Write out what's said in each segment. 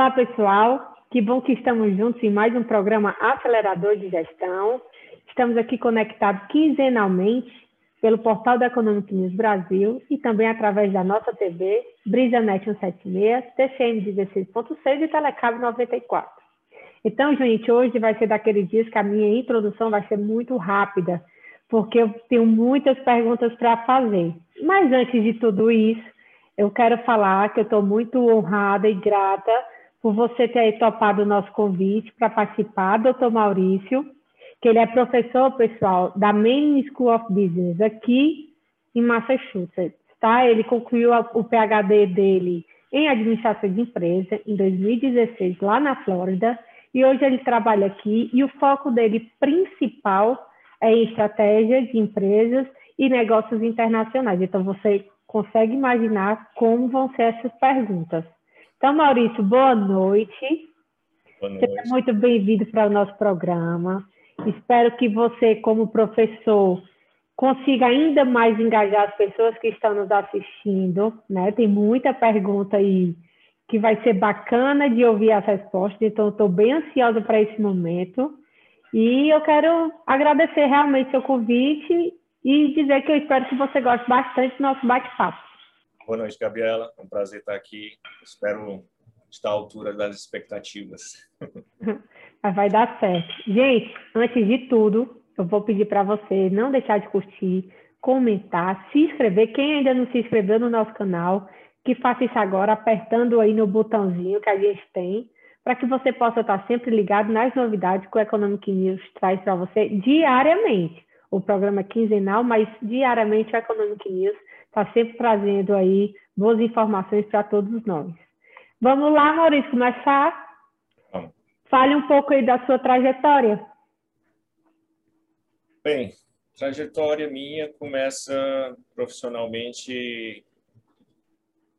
Olá, pessoal, que bom que estamos juntos em mais um programa Acelerador de Gestão. Estamos aqui conectados quinzenalmente pelo portal da Economic News Brasil e também através da nossa TV, BrisaNet 176, TCM 16.6 e Telecab 94. Então, gente, hoje vai ser daqueles dias que a minha introdução vai ser muito rápida, porque eu tenho muitas perguntas para fazer. Mas antes de tudo isso, eu quero falar que eu estou muito honrada e grata por você ter topado o nosso convite para participar, doutor Maurício, que ele é professor, pessoal, da Maine School of Business, aqui em Massachusetts, tá? Ele concluiu o PhD dele em administração de empresa, em 2016, lá na Flórida, e hoje ele trabalha aqui, e o foco dele principal é em estratégia de empresas e negócios internacionais. Então, você consegue imaginar como vão ser essas perguntas. Então, Maurício, boa noite. Boa noite. Seja muito bem-vindo para o nosso programa. Espero que você, como professor, consiga ainda mais engajar as pessoas que estão nos assistindo, né? Tem muita pergunta aí que vai ser bacana de ouvir as respostas, então eu estou bem ansiosa para esse momento. E eu quero agradecer realmente seu convite e dizer que eu espero que você goste bastante do nosso bate-papo. Boa noite, Gabriela. É um prazer estar aqui. Espero estar à altura das expectativas. Mas vai dar certo. Gente, antes de tudo, eu vou pedir para você não deixar de curtir, comentar, se inscrever. Quem ainda não se inscreveu no nosso canal, que faça isso agora, apertando aí no botãozinho que a gente tem, para que você possa estar sempre ligado nas novidades que o Economic News traz para você diariamente. O programa é quinzenal, mas diariamente o Economic News está sempre trazendo aí boas informações para todos nós. Vamos lá, Maurício, começar? Fale um pouco aí da sua trajetória. Bem, trajetória minha começa profissionalmente.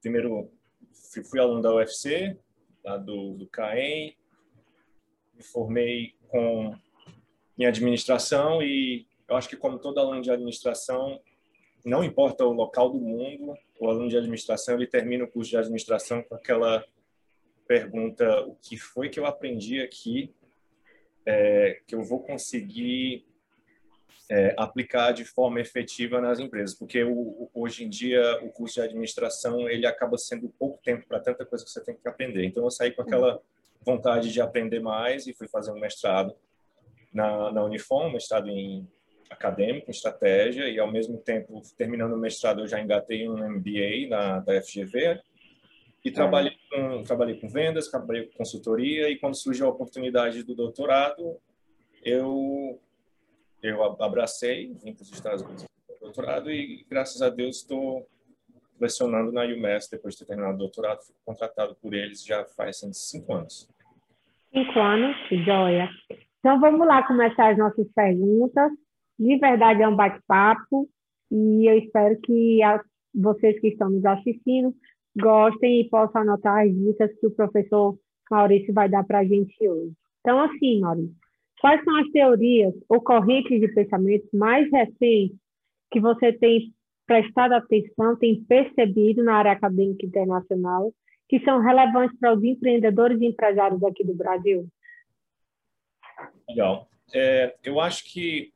Primeiro, fui aluno da UFC, lá do CAEM. Me formei em administração e eu acho que, como todo aluno de administração, não importa o local do mundo, o aluno de administração ele termina o curso de administração com aquela pergunta: o que foi que eu aprendi aqui que eu vou conseguir aplicar de forma efetiva nas empresas? Porque hoje em dia o curso de administração ele acaba sendo pouco tempo para tanta coisa que você tem que aprender. Então eu saí com aquela vontade de aprender mais e fui fazer um mestrado na Uniform, um mestrado em acadêmico, em estratégia, e ao mesmo tempo, terminando o mestrado, eu já engatei um MBA da FGV, e trabalhei com vendas, trabalhei com consultoria, e quando surgiu a oportunidade do doutorado, eu abracei, vim para os Estados Unidos para o doutorado, e graças a Deus estou lecionando na UMES, depois de ter terminado o doutorado, fui contratado por eles já faz 5 anos. 5 anos, que joia! Então vamos lá começar as nossas perguntas. De verdade é um bate-papo, e eu espero que vocês que estão nos assistindo gostem e possam anotar as dicas que o professor Maurício vai dar para a gente hoje. Então, assim, Maurício, quais são as teorias ou correntes de pensamento mais recentes que você tem prestado atenção, tem percebido na área acadêmica internacional, que são relevantes para os empreendedores e empresários aqui do Brasil? Legal. Eu acho que,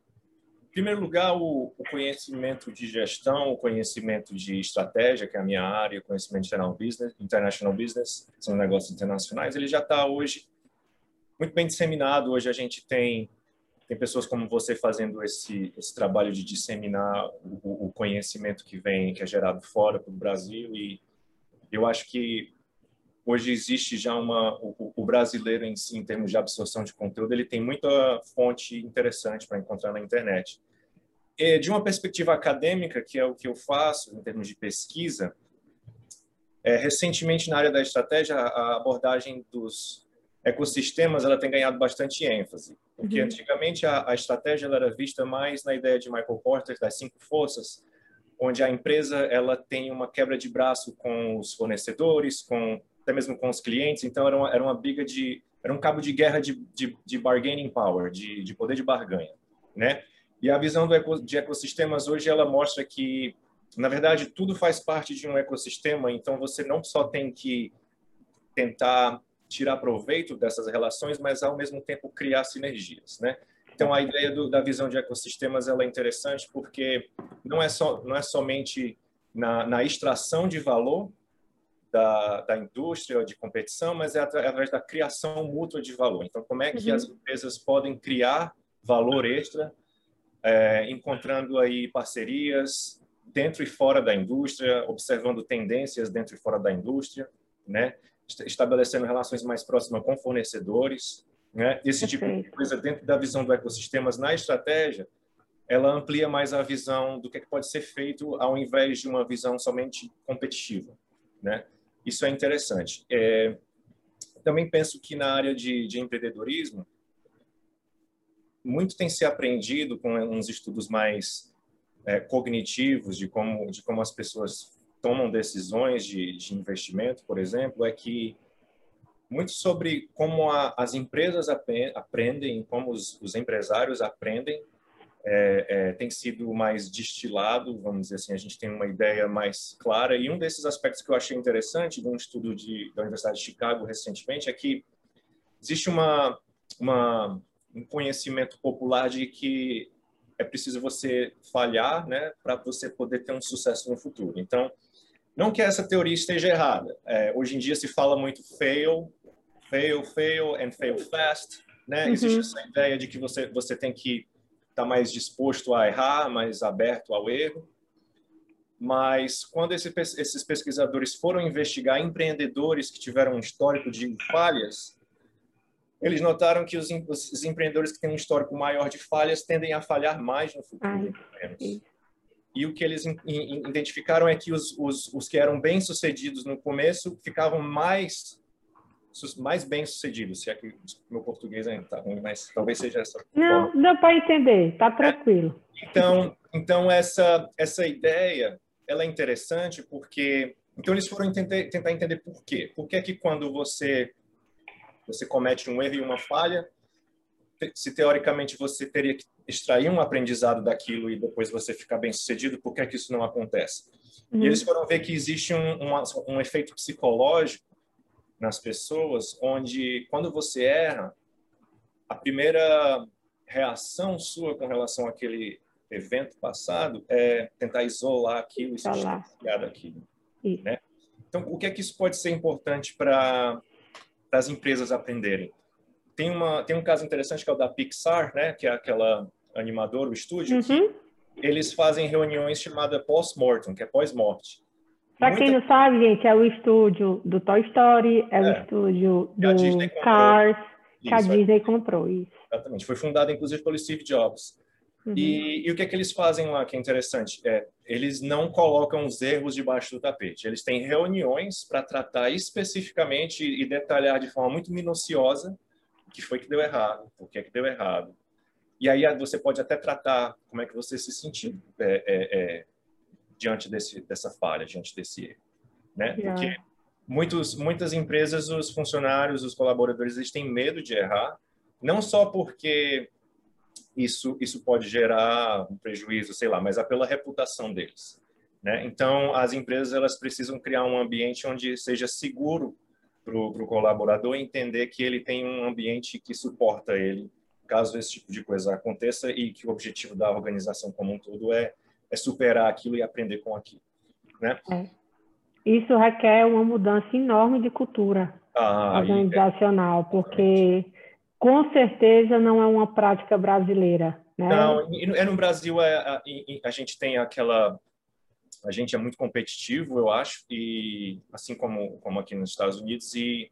em primeiro lugar, o conhecimento de gestão, o conhecimento de estratégia, que é a minha área, o conhecimento de international business, são negócios internacionais, ele já está hoje muito bem disseminado. Hoje a gente tem pessoas como você fazendo esse trabalho de disseminar o conhecimento que é gerado fora para o Brasil, e eu acho que hoje existe já o brasileiro em si, em termos de absorção de conteúdo, ele tem muita fonte interessante para encontrar na internet. E de uma perspectiva acadêmica, que é o que eu faço em termos de pesquisa, recentemente na área da estratégia, a abordagem dos ecossistemas ela tem ganhado bastante ênfase. Porque antigamente a estratégia ela era vista mais na ideia de Michael Porter, das 5 forças, onde a empresa ela tem uma quebra de braço com os fornecedores, até mesmo com os clientes. Então era uma briga era um cabo de guerra de bargaining power, de poder de barganha, né? E a visão de ecossistemas hoje ela mostra que, na verdade, tudo faz parte de um ecossistema. Então você não só tem que tentar tirar proveito dessas relações, mas ao mesmo tempo criar sinergias, né? Então a ideia da visão de ecossistemas ela é interessante porque não é somente na extração de valor da indústria ou de competição, mas é através da criação mútua de valor. Então como é que as empresas podem criar valor extra, encontrando aí parcerias dentro e fora da indústria, observando tendências dentro e fora da indústria, né? Estabelecendo relações mais próximas com fornecedores, né? Esse tipo de coisa dentro da visão do ecossistemas na estratégia, ela amplia mais a visão do que pode ser feito ao invés de uma visão somente competitiva, né? Isso é interessante. Também penso que na área de empreendedorismo, muito tem se aprendido com uns estudos mais cognitivos de como as pessoas tomam decisões de investimento, por exemplo, é que muito sobre como as empresas aprendem, como os empresários aprendem, tem sido mais destilado, vamos dizer assim, a gente tem uma ideia mais clara. E um desses aspectos que eu achei interessante de um estudo da Universidade de Chicago recentemente é que existe um conhecimento popular de que é preciso você falhar, né, para você poder ter um sucesso no futuro. Então, não que essa teoria esteja errada. Hoje em dia se fala muito fail and fail fast, né? Existe essa ideia de que você tem que estar mais disposto a errar, mais aberto ao erro. Mas quando esses pesquisadores foram investigar empreendedores que tiveram um histórico de falhas, eles notaram que os empreendedores que têm um histórico maior de falhas tendem a falhar mais no futuro. E o que eles identificaram é que os que eram bem-sucedidos no começo ficavam mais bem-sucedidos. Se é que meu português ainda está ruim, mas talvez seja essa. Não, dá para entender, está tranquilo. Então essa ideia ela é interessante porque... Então, eles foram tentar entender por quê. Por que é que quando você comete um erro e uma falha, se teoricamente você teria que extrair um aprendizado daquilo e depois você ficar bem-sucedido, por que é que isso não acontece? E eles foram ver que existe um efeito psicológico nas pessoas, onde quando você erra, a primeira reação sua com relação àquele evento passado é tentar isolar aquilo e se distanciar daquilo, né? Então, o que é que isso pode ser importante para as empresas aprenderem? Tem um caso interessante que é o da Pixar, né? Que é aquela animadora, o estúdio. Eles fazem reuniões chamadas post-mortem, que é pós-morte. Para quem não sabe, gente, é o estúdio do Toy Story, é o estúdio do Cars, que a Disney comprou. Isso. Exatamente. Foi fundado, inclusive, pelo Steve Jobs. E o que é que eles fazem lá, que é interessante? Eles não colocam os erros debaixo do tapete. Eles têm reuniões para tratar especificamente e detalhar de forma muito minuciosa que foi que deu errado, por que é que deu errado. E aí você pode até tratar como é que você se sentiu diante dessa falha, diante desse erro, né? Porque muitas empresas, os funcionários, os colaboradores, eles têm medo de errar, não só porque isso pode gerar um prejuízo, sei lá, mas é pela reputação deles, né? Então, as empresas, elas precisam criar um ambiente onde seja seguro para o colaborador entender que ele tem um ambiente que suporta ele, caso esse tipo de coisa aconteça, e que o objetivo da organização como um todo é superar aquilo e aprender com aquilo, né? Isso requer uma mudança enorme de cultura organizacional, porque com certeza não é uma prática brasileira, né? Não, no Brasil a gente tem aquela... A gente é muito competitivo, eu acho, e assim como aqui nos Estados Unidos, e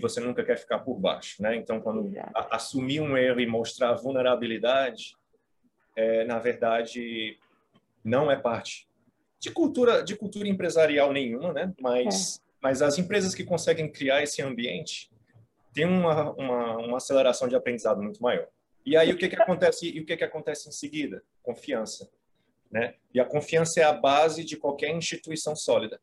você nunca quer ficar por baixo, né? Então, quando assumir um erro e mostrar vulnerabilidade, na verdade, não é parte de cultura empresarial nenhuma, né? Mas as empresas que conseguem criar esse ambiente têm uma aceleração de aprendizado muito maior. E aí, o que acontece em seguida? Confiança, né? E a confiança é a base de qualquer instituição sólida,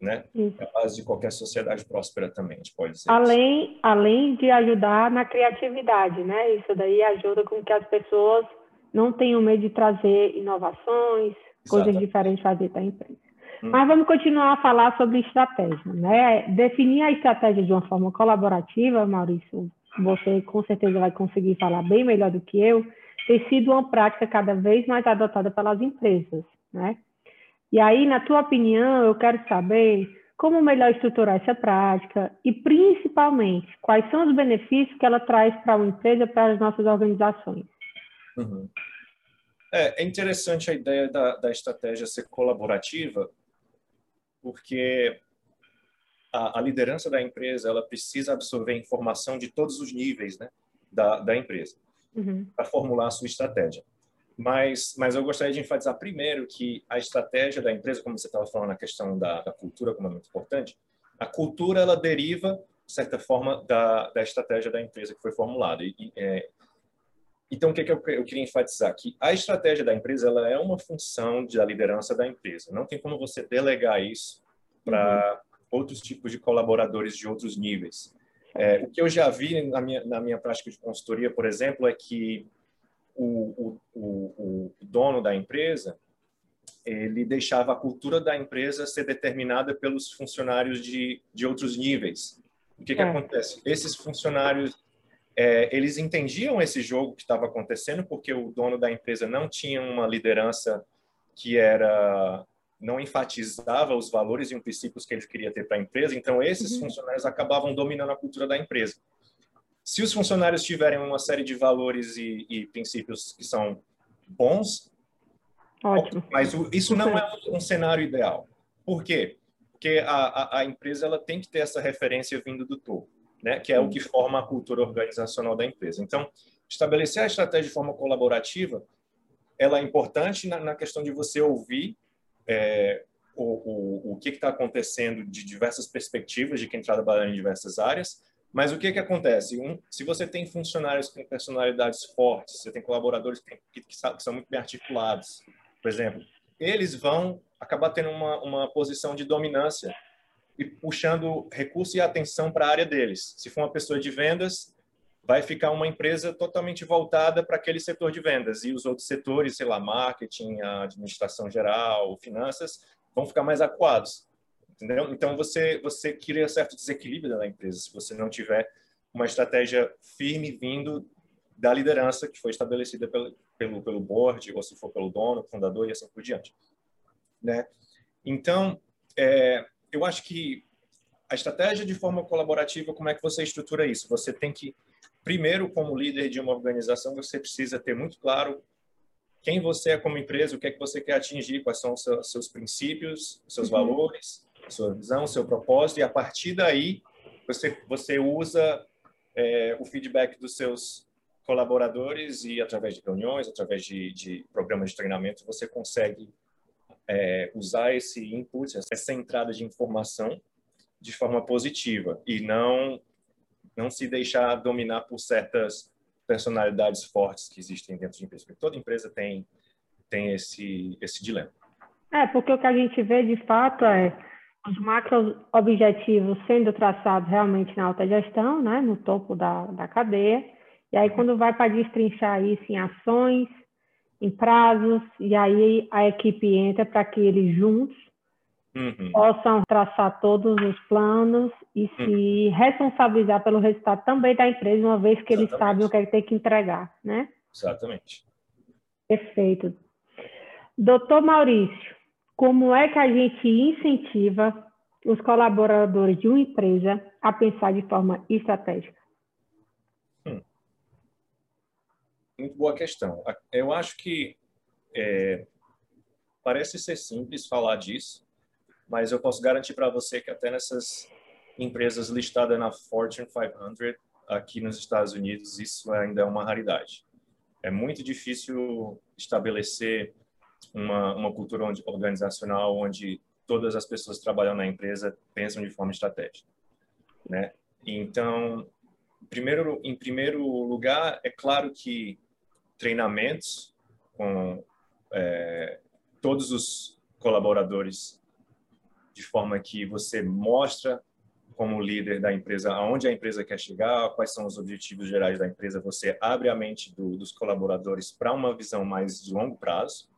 né? É a base de qualquer sociedade próspera também, a gente pode dizer. Além de ajudar na criatividade, né? Isso daí ajuda com que as pessoas não tenham medo de trazer inovações, coisas diferentes para a empresa. Mas vamos continuar a falar sobre estratégia, né? Definir a estratégia de uma forma colaborativa, Maurício, você com certeza vai conseguir falar bem melhor do que eu, tem sido uma prática cada vez mais adotada pelas empresas, né? E aí, na tua opinião, eu quero saber como melhor estruturar essa prática e, principalmente, quais são os benefícios que ela traz para uma empresa, para as nossas organizações. Uhum. É interessante a ideia da estratégia ser colaborativa, porque a liderança da empresa ela precisa absorver informação de todos os níveis, né, da empresa, para formular a sua estratégia. Mas eu gostaria de enfatizar primeiro que a estratégia da empresa, como você estava falando, a questão da cultura, como é muito importante, a cultura ela deriva, de certa forma, da estratégia da empresa que foi formulada. Então, o que eu queria enfatizar? Que a estratégia da empresa ela é uma função da liderança da empresa. Não tem como você delegar isso para outros tipos de colaboradores de outros níveis. O que eu já vi na minha prática de consultoria, por exemplo, é que o dono da empresa, ele deixava a cultura da empresa ser determinada pelos funcionários de outros níveis. O que acontece? Esses funcionários, eles entendiam esse jogo que estava acontecendo porque o dono da empresa não tinha uma liderança que não enfatizava os valores e os princípios que ele queria ter para a empresa. Então, esses funcionários acabavam dominando a cultura da empresa. Se os funcionários tiverem uma série de valores e princípios que são bons, ótimo. Mas isso não é um cenário ideal. Por quê? Porque a empresa ela tem que ter essa referência vindo do topo, né? Que é o que forma a cultura organizacional da empresa. Então, estabelecer a estratégia de forma colaborativa, ela é importante na questão de você ouvir o que está acontecendo de diversas perspectivas, de quem está trabalhando em diversas áreas. Mas o que acontece? Se você tem funcionários com personalidades fortes, você tem colaboradores que são muito bem articulados, por exemplo, eles vão acabar tendo uma posição de dominância e puxando recurso e atenção para a área deles. Se for uma pessoa de vendas, vai ficar uma empresa totalmente voltada para aquele setor de vendas. E os outros setores, sei lá, marketing, administração geral, finanças, vão ficar mais acuados. Entendeu? Então, você cria certo desequilíbrio na empresa se você não tiver uma estratégia firme vindo da liderança que foi estabelecida pelo board, ou se for pelo dono, fundador e assim por diante. Né? Então, eu acho que a estratégia de forma colaborativa, como é que você estrutura isso? Você tem que, primeiro, como líder de uma organização, você precisa ter muito claro quem você é como empresa, o que é que você quer atingir, quais são os seus princípios, os seus valores, sua visão, seu propósito, e a partir daí você usa o feedback dos seus colaboradores e através de reuniões, através de programas de treinamento, você consegue usar esse input, essa entrada de informação de forma positiva e não se deixar dominar por certas personalidades fortes que existem dentro de empresa. Porque toda empresa tem esse dilema. Porque o que a gente vê de fato os macro-objetivos sendo traçados realmente na alta gestão, né, no topo da cadeia, e aí quando vai para destrinchar isso em ações, em prazos, e aí a equipe entra para que eles juntos possam traçar todos os planos e se responsabilizar pelo resultado também da empresa, uma vez que eles sabem o que tem que entregar, né? Exatamente. Perfeito. Doutor Maurício, como é que a gente incentiva os colaboradores de uma empresa a pensar de forma estratégica? Muito boa questão. Eu acho que parece ser simples falar disso, mas eu posso garantir para você que até nessas empresas listadas na Fortune 500 aqui nos Estados Unidos, isso ainda é uma raridade. É muito difícil estabelecer uma cultura organizacional onde todas as pessoas que trabalham na empresa pensam de forma estratégica, né? Então, em primeiro lugar, é claro que treinamentos com todos os colaboradores, de forma que você mostra como líder da empresa aonde a empresa quer chegar, quais são os objetivos gerais da empresa, você abre a mente dos colaboradores para uma visão mais de longo prazo,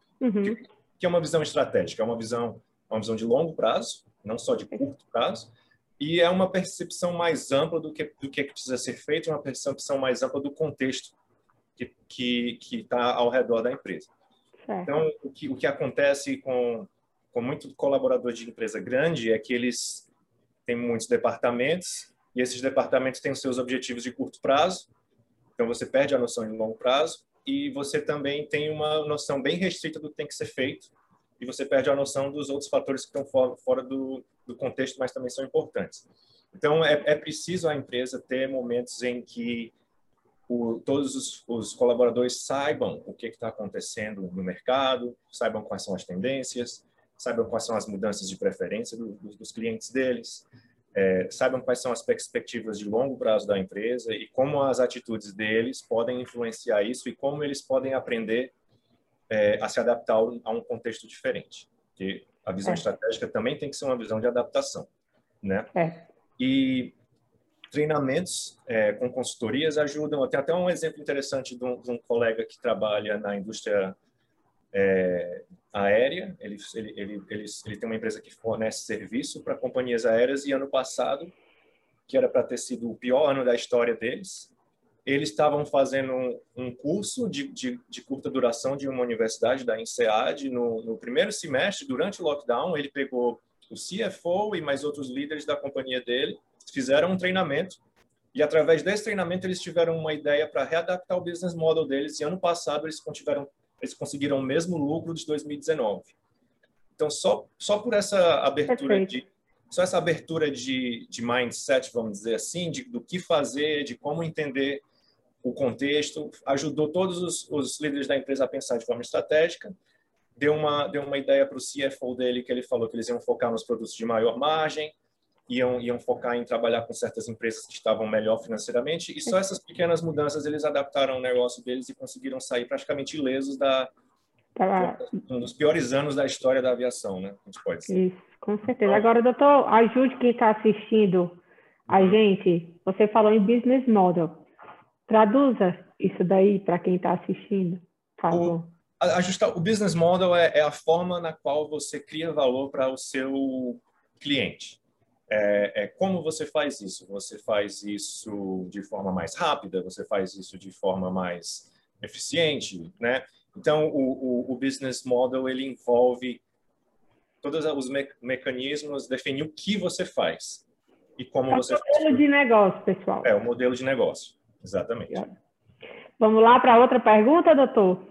que é uma visão estratégica, é uma visão uma visão de longo prazo, não só de curto prazo, e é uma percepção mais ampla do que precisa ser feito, uma percepção mais ampla do contexto que está ao redor da empresa. Certo. Então, o que acontece com muito colaborador de empresa grande é que eles têm muitos departamentos, e esses departamentos têm os seus objetivos de curto prazo, então você perde a noção de longo prazo, e você também tem uma noção bem restrita do que tem que ser feito, e você perde a noção dos outros fatores que estão fora do contexto, mas também são importantes. Então, é preciso a empresa ter momentos em que todos os colaboradores saibam o que está acontecendo no mercado, saibam quais são as tendências, saibam quais são as mudanças de preferência dos clientes deles, saibam quais são as perspectivas de longo prazo da empresa e como as atitudes deles podem influenciar isso e como eles podem aprender a se adaptar a um contexto diferente. Porque a visão estratégica também tem que ser uma visão de adaptação, né? E treinamentos com consultorias ajudam. Tem até um exemplo interessante de um colega que trabalha na indústria aérea. Ele tem uma empresa que fornece serviço para companhias aéreas, e ano passado, que era para ter sido o pior ano da história deles, eles estavam fazendo um curso de curta duração de uma universidade, da INSEAD, no primeiro semestre, durante o lockdown. Ele pegou o CFO e mais outros líderes da companhia dele, fizeram um treinamento, e através desse treinamento eles tiveram uma ideia para readaptar o business model deles, e ano passado eles conseguiram o mesmo lucro de 2019. Então, só por essa abertura de mindset, vamos dizer assim, do que fazer, de como entender o contexto, ajudou todos os líderes da empresa a pensar de forma estratégica. Deu uma ideia para o CFO dele, que ele falou que eles iam focar nos produtos de maior margem, iam focar em trabalhar com certas empresas que estavam melhor financeiramente, e só essas pequenas mudanças eles adaptaram o negócio deles e conseguiram sair praticamente ilesos um dos piores anos da história da aviação, né? A gente pode dizer. Isso, com certeza. Agora, doutor, ajude quem está assistindo a gente. Você falou em business model. Traduza isso daí para quem está assistindo, por favor. O business model é a forma na qual você cria valor para o seu cliente. Como você faz isso? Você faz isso de forma mais rápida? Você faz isso de forma mais eficiente, né? Então, o business model, ele envolve todos os mecanismos, definir o que você faz e como você faz. É o modelo de negócio, pessoal. É o modelo de negócio, exatamente. Vamos lá para outra pergunta, doutor?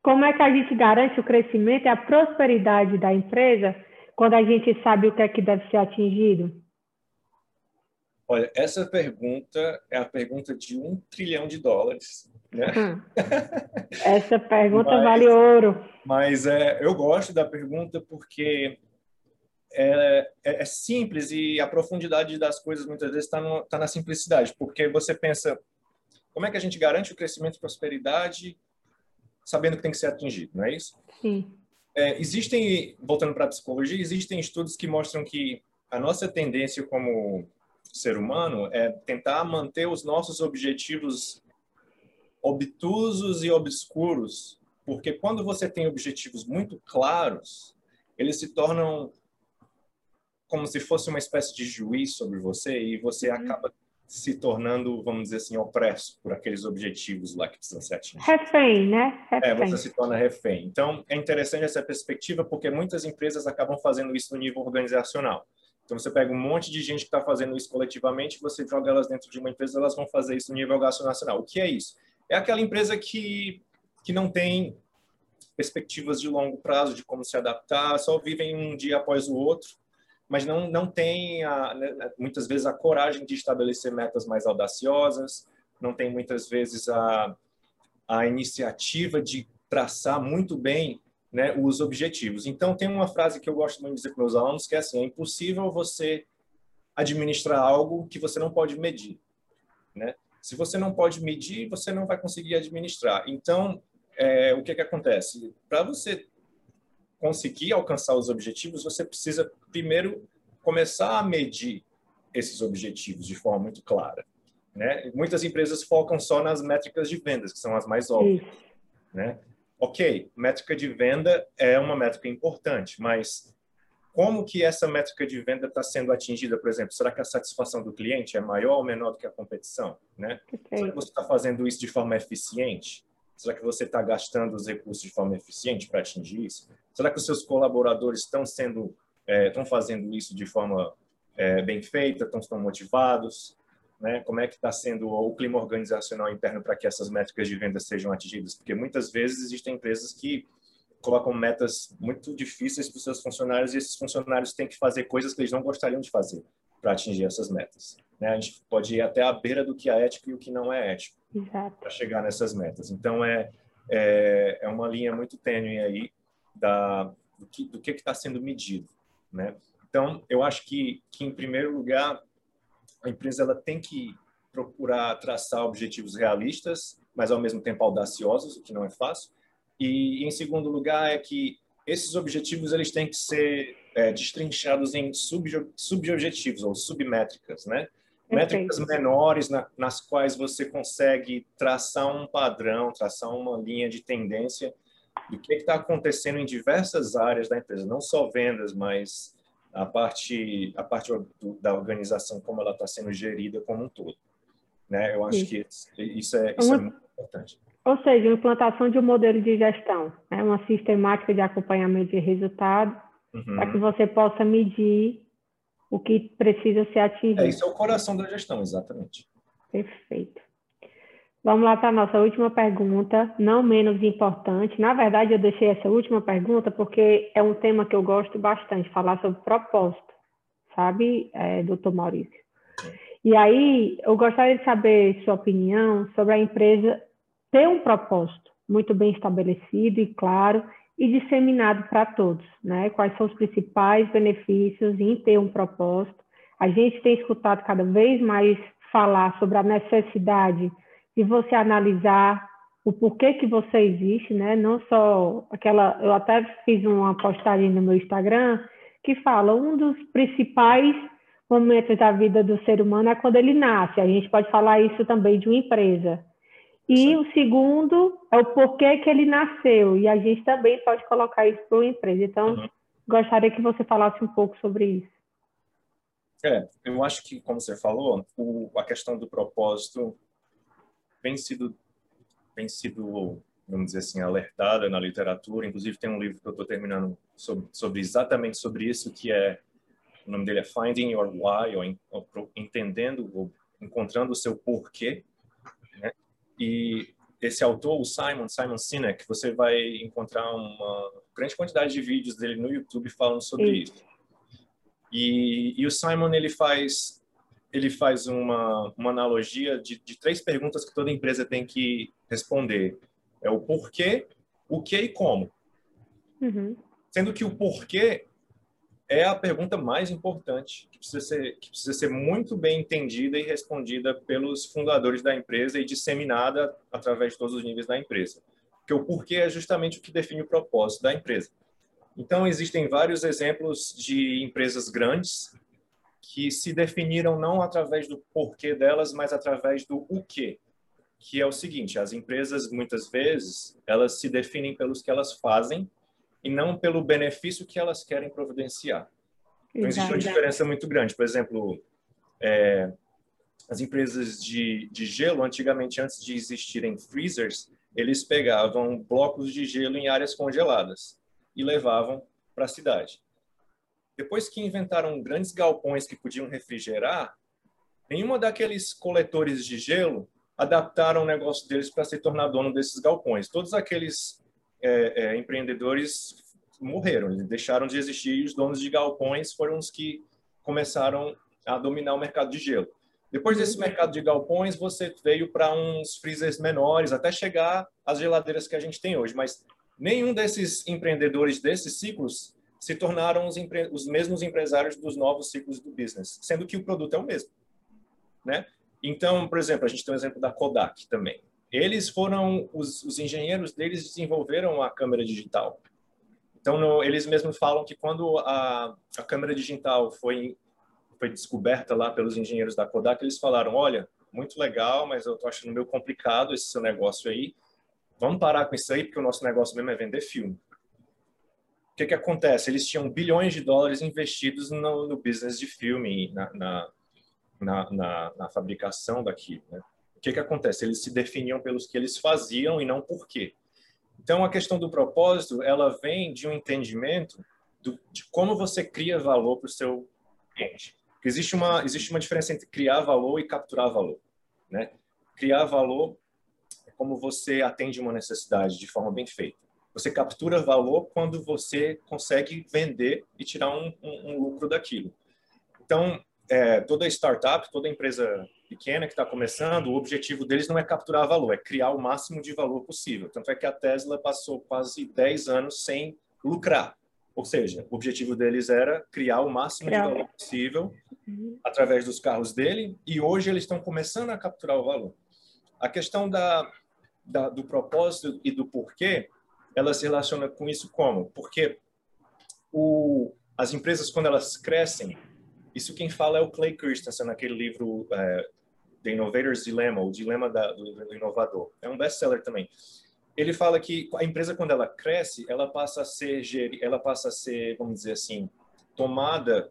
Como é que a gente garante o crescimento e a prosperidade da empresa quando a gente sabe o que é que deve ser atingido? Olha, essa pergunta é a pergunta de $1 trilhão, né? Essa pergunta vale ouro. Mas eu gosto da pergunta porque é simples, e a profundidade das coisas muitas vezes está na simplicidade, porque você pensa, como é que a gente garante o crescimento e prosperidade sabendo que tem que ser atingido, não é isso? Sim. Voltando para a psicologia, existem estudos que mostram que a nossa tendência como ser humano é tentar manter os nossos objetivos obtusos e obscuros, porque quando você tem objetivos muito claros, eles se tornam como se fosse uma espécie de juiz sobre você, e você acaba se tornando, vamos dizer assim, opresso por aqueles objetivos lá que precisam ser atingidos. Refém, né? Refém. Você se torna refém. Então, é interessante essa perspectiva, porque muitas empresas acabam fazendo isso no nível organizacional. Então, você pega um monte de gente que está fazendo isso coletivamente, você joga elas dentro de uma empresa, elas vão fazer isso no nível organizacional. O que é isso? É aquela empresa que não tem perspectivas de longo prazo, de como se adaptar, só vivem um dia após o outro, mas não tem, muitas vezes, a coragem de estabelecer metas mais audaciosas, não tem, muitas vezes, a iniciativa de traçar muito bem, né, os objetivos. Então, tem uma frase que eu gosto muito de dizer para os alunos, que é assim: é impossível você administrar algo que você não pode medir, né? Se você não pode medir, você não vai conseguir administrar. Então, o que acontece? Para você conseguir alcançar os objetivos, você precisa primeiro começar a medir esses objetivos de forma muito clara, né? Muitas empresas focam só nas métricas de vendas, que são as mais óbvias, né? Ok, métrica de venda é uma métrica importante, mas como que essa métrica de venda está sendo atingida, por exemplo? Será que a satisfação do cliente é maior ou menor do que a competição? Né? Okay. Será que você está fazendo isso de forma eficiente? Será que você está gastando os recursos de forma eficiente para atingir isso? Será que os seus colaboradores estão sendo, estão fazendo isso de forma bem feita, estão motivados? Né? Como é que está sendo o clima organizacional interno para que essas métricas de venda sejam atingidas? Porque muitas vezes existem empresas que colocam metas muito difíceis para os seus funcionários e esses funcionários têm que fazer coisas que eles não gostariam de fazer para atingir essas metas. Né? A gente pode ir até à beira do que é ético e o que não é ético para chegar nessas metas. Então, é uma linha muito tênue aí do que está sendo medido. Né? Então, eu acho que, em primeiro lugar, a empresa ela tem que procurar traçar objetivos realistas, mas, ao mesmo tempo, audaciosos, o que não é fácil. E, em segundo lugar, é que esses objetivos eles têm que ser destrinchados em subobjetivos ou submétricas, né? Métricas menores nas quais você consegue traçar um padrão, traçar uma linha de tendência do que está acontecendo em diversas áreas da empresa, não só vendas, mas a parte da organização, como ela está sendo gerida como um todo. Né? Eu acho que isso é muito importante. Ou seja, a implantação de um modelo de gestão, né? Uma sistemática de acompanhamento de resultado, para que você possa medir o que precisa ser atingido. Isso é o coração da gestão, exatamente. Perfeito. Vamos lá para a nossa última pergunta, não menos importante. Na verdade, eu deixei essa última pergunta porque é um tema que eu gosto bastante, falar sobre propósito, sabe, doutor Maurício? E aí, eu gostaria de saber sua opinião sobre a empresa ter um propósito muito bem estabelecido e claro e disseminado para todos, né? Quais são os principais benefícios em ter um propósito? A gente tem escutado cada vez mais falar sobre a necessidade de você analisar o porquê que você existe, né? Não só aquela... Eu até fiz uma postagem no meu Instagram que fala um dos principais momentos da vida do ser humano é quando ele nasce. A gente pode falar isso também de uma empresa. E o segundo é o porquê que ele nasceu. E a gente também pode colocar isso para uma empresa. Então, gostaria que você falasse um pouco sobre isso. Eu acho que, como você falou, a questão do propósito tem sido, vamos dizer assim, alertada na literatura. Inclusive, tem um livro que eu estou terminando sobre exatamente sobre isso, que o nome dele é Finding Your Why, ou Entendendo, ou Encontrando o Seu Porquê. E esse autor, o Simon Sinek, você vai encontrar uma grande quantidade de vídeos dele no YouTube falando sobre isso. E o Simon, ele faz uma analogia de três perguntas que toda empresa tem que responder. É o porquê, o que e como. Sendo que o porquê é a pergunta mais importante, que precisa ser muito bem entendida e respondida pelos fundadores da empresa e disseminada através de todos os níveis da empresa. Porque o porquê é justamente o que define o propósito da empresa. Então, existem vários exemplos de empresas grandes que se definiram não através do porquê delas, mas através do o quê, que é o seguinte: as empresas, muitas vezes, elas se definem pelos que elas fazem, e não pelo benefício que elas querem providenciar. Então, existe uma diferença muito grande. Por exemplo, as empresas de gelo, antigamente, antes de existirem freezers, eles pegavam blocos de gelo em áreas congeladas e levavam para a cidade. Depois que inventaram grandes galpões que podiam refrigerar, nenhuma daqueles coletores de gelo adaptaram o negócio deles para se tornar dono desses galpões. Todos aqueles empreendedores morreram, deixaram de existir e os donos de galpões foram os que começaram a dominar o mercado de gelo. Depois desse mercado de galpões, você veio para uns freezers menores, até chegar às geladeiras que a gente tem hoje, mas nenhum desses empreendedores desses ciclos se tornaram os mesmos empresários dos novos ciclos do business, sendo que o produto é o mesmo, né? Então, por exemplo, a gente tem o exemplo da Kodak também. Eles foram, os engenheiros deles desenvolveram a câmera digital. Então, eles mesmos falam que quando a câmera digital foi descoberta lá pelos engenheiros da Kodak, eles falaram: olha, muito legal, mas eu tô achando meio complicado esse seu negócio aí. Vamos parar com isso aí, porque o nosso negócio mesmo é vender filme. que acontece? Eles tinham bilhões de dólares investidos no business de filme, na fabricação daquilo, né? O que acontece? Eles se definiam pelos que eles faziam e não por quê. Então, a questão do propósito, ela vem de um entendimento de como você cria valor para o seu cliente. Porque existe uma diferença entre criar valor e capturar valor, né? Criar valor é como você atende uma necessidade de forma bem feita. Você captura valor quando você consegue vender e tirar um lucro daquilo. Então, toda startup, toda empresa pequena que está começando, o objetivo deles não é capturar valor, é criar o máximo de valor possível. Tanto é que a Tesla passou quase 10 anos sem lucrar. Ou seja, o objetivo deles era criar o máximo de valor possível através dos carros dele, e hoje eles estão começando a capturar o valor. A questão do propósito e do porquê, ela se relaciona com isso como? Porque as empresas, quando elas crescem, isso quem fala é o Clay Christensen, naquele livro The Innovator's Dilemma, o dilema do inovador. É um best-seller também. Ele fala que a empresa, quando ela cresce, ela passa a ser, vamos dizer assim, tomada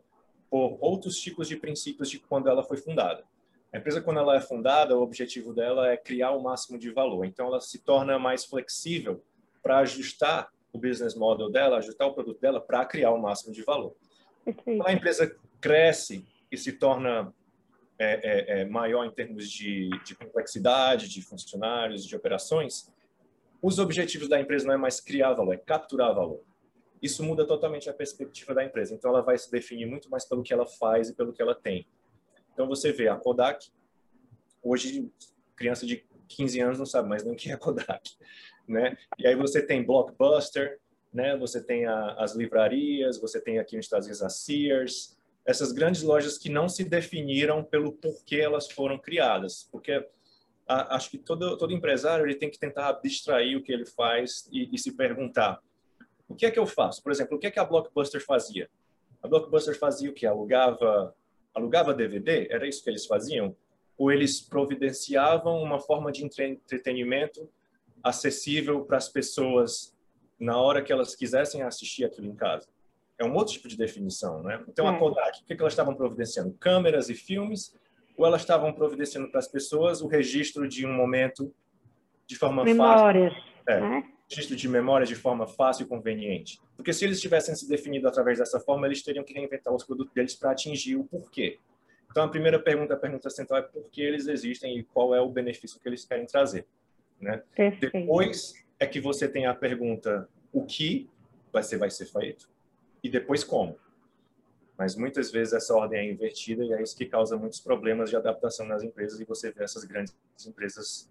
por outros tipos de princípios de quando ela foi fundada. A empresa, quando ela é fundada, o objetivo dela é criar o máximo de valor. Então, ela se torna mais flexível para ajustar o business model dela, ajustar o produto dela para criar o máximo de valor. Quando a empresa cresce e se torna maior em termos de complexidade, de funcionários, de operações, os objetivos da empresa não é mais criar valor, é capturar valor. Isso muda totalmente a perspectiva da empresa. Então, ela vai se definir muito mais pelo que ela faz e pelo que ela tem. Então, você vê a Kodak, hoje, criança de 15 anos não sabe mais nem o que é Kodak, né? E aí você tem Blockbuster, né? Você tem as livrarias, você tem aqui nos Estados Unidos a Sears, essas grandes lojas que não se definiram pelo porquê elas foram criadas, porque acho que todo empresário ele tem que tentar abstrair o que ele faz e se perguntar, o que é que eu faço? Por exemplo, o que é que a Blockbuster fazia? A Blockbuster fazia o que? Alugava DVD? Era isso que eles faziam? Ou eles providenciavam uma forma de entretenimento acessível para as pessoas na hora que elas quisessem assistir aquilo em casa? É um outro tipo de definição, né? Então, a Kodak, o que elas estavam providenciando? Câmeras e filmes? Ou elas estavam providenciando para as pessoas o registro de um momento de forma fácil? Memórias. Registro de memórias de forma fácil e conveniente. Porque se eles tivessem se definido através dessa forma, eles teriam que reinventar os produtos deles para atingir o porquê. Então, a primeira pergunta, a pergunta central é por que eles existem e qual é o benefício que eles querem trazer, né? Perfeito. Depois é que você tem a pergunta o que vai ser feito e depois como. Mas muitas vezes essa ordem é invertida e é isso que causa muitos problemas de adaptação nas empresas e você vê essas grandes empresas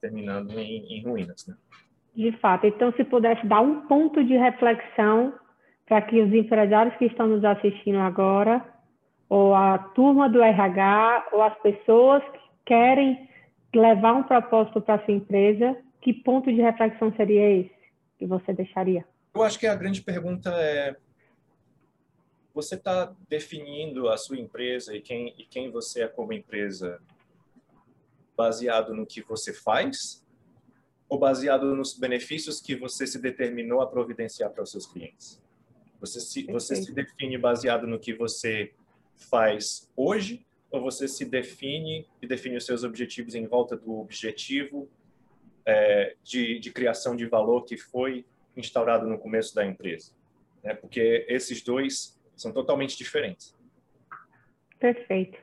terminando em ruínas, né? De fato. Então, se pudesse dar um ponto de reflexão para que os empresários que estão nos assistindo agora, ou a turma do RH, ou as pessoas que querem levar um propósito para a sua empresa, que ponto de reflexão seria esse que você deixaria? Eu acho que a grande pergunta é: você está definindo a sua empresa e quem você é como empresa baseado no que você faz ou baseado nos benefícios que você se determinou a providenciar para os seus clientes? Você se define baseado no que você faz hoje ou você se define e define os seus objetivos em volta do objetivo de criação de valor que foi instaurado no começo da empresa, né? Porque esses dois são totalmente diferentes. Perfeito.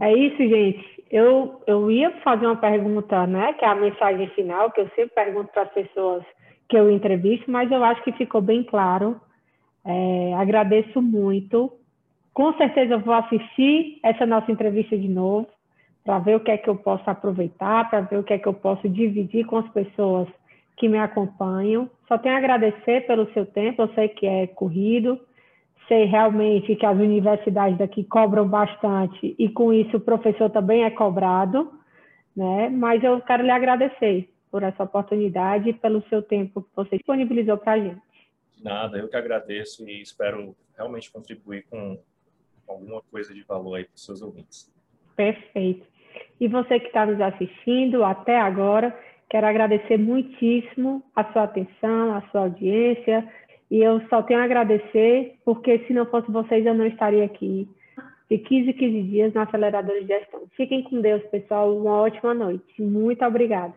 É isso, gente. Eu ia fazer uma pergunta, né? Que é a mensagem final, que eu sempre pergunto para as pessoas que eu entrevisto, mas eu acho que ficou bem claro. Agradeço muito. Com certeza eu vou assistir essa nossa entrevista de novo, para ver o que é que eu posso aproveitar, para ver o que é que eu posso dividir com as pessoas que me acompanham. Só tenho a agradecer pelo seu tempo, eu sei que é corrido, sei realmente que as universidades daqui cobram bastante e com isso o professor também é cobrado, né? Mas eu quero lhe agradecer por essa oportunidade e pelo seu tempo que você disponibilizou para a gente. Nada, eu que agradeço e espero realmente contribuir com alguma coisa de valor aí para os seus ouvintes. Perfeito. E você que está nos assistindo até agora, quero agradecer muitíssimo a sua atenção, a sua audiência. E eu só tenho a agradecer, porque se não fosse vocês, eu não estaria aqui de 15 em 15 dias no Acelerador de Gestão. Fiquem com Deus, pessoal. Uma ótima noite. Muito obrigada.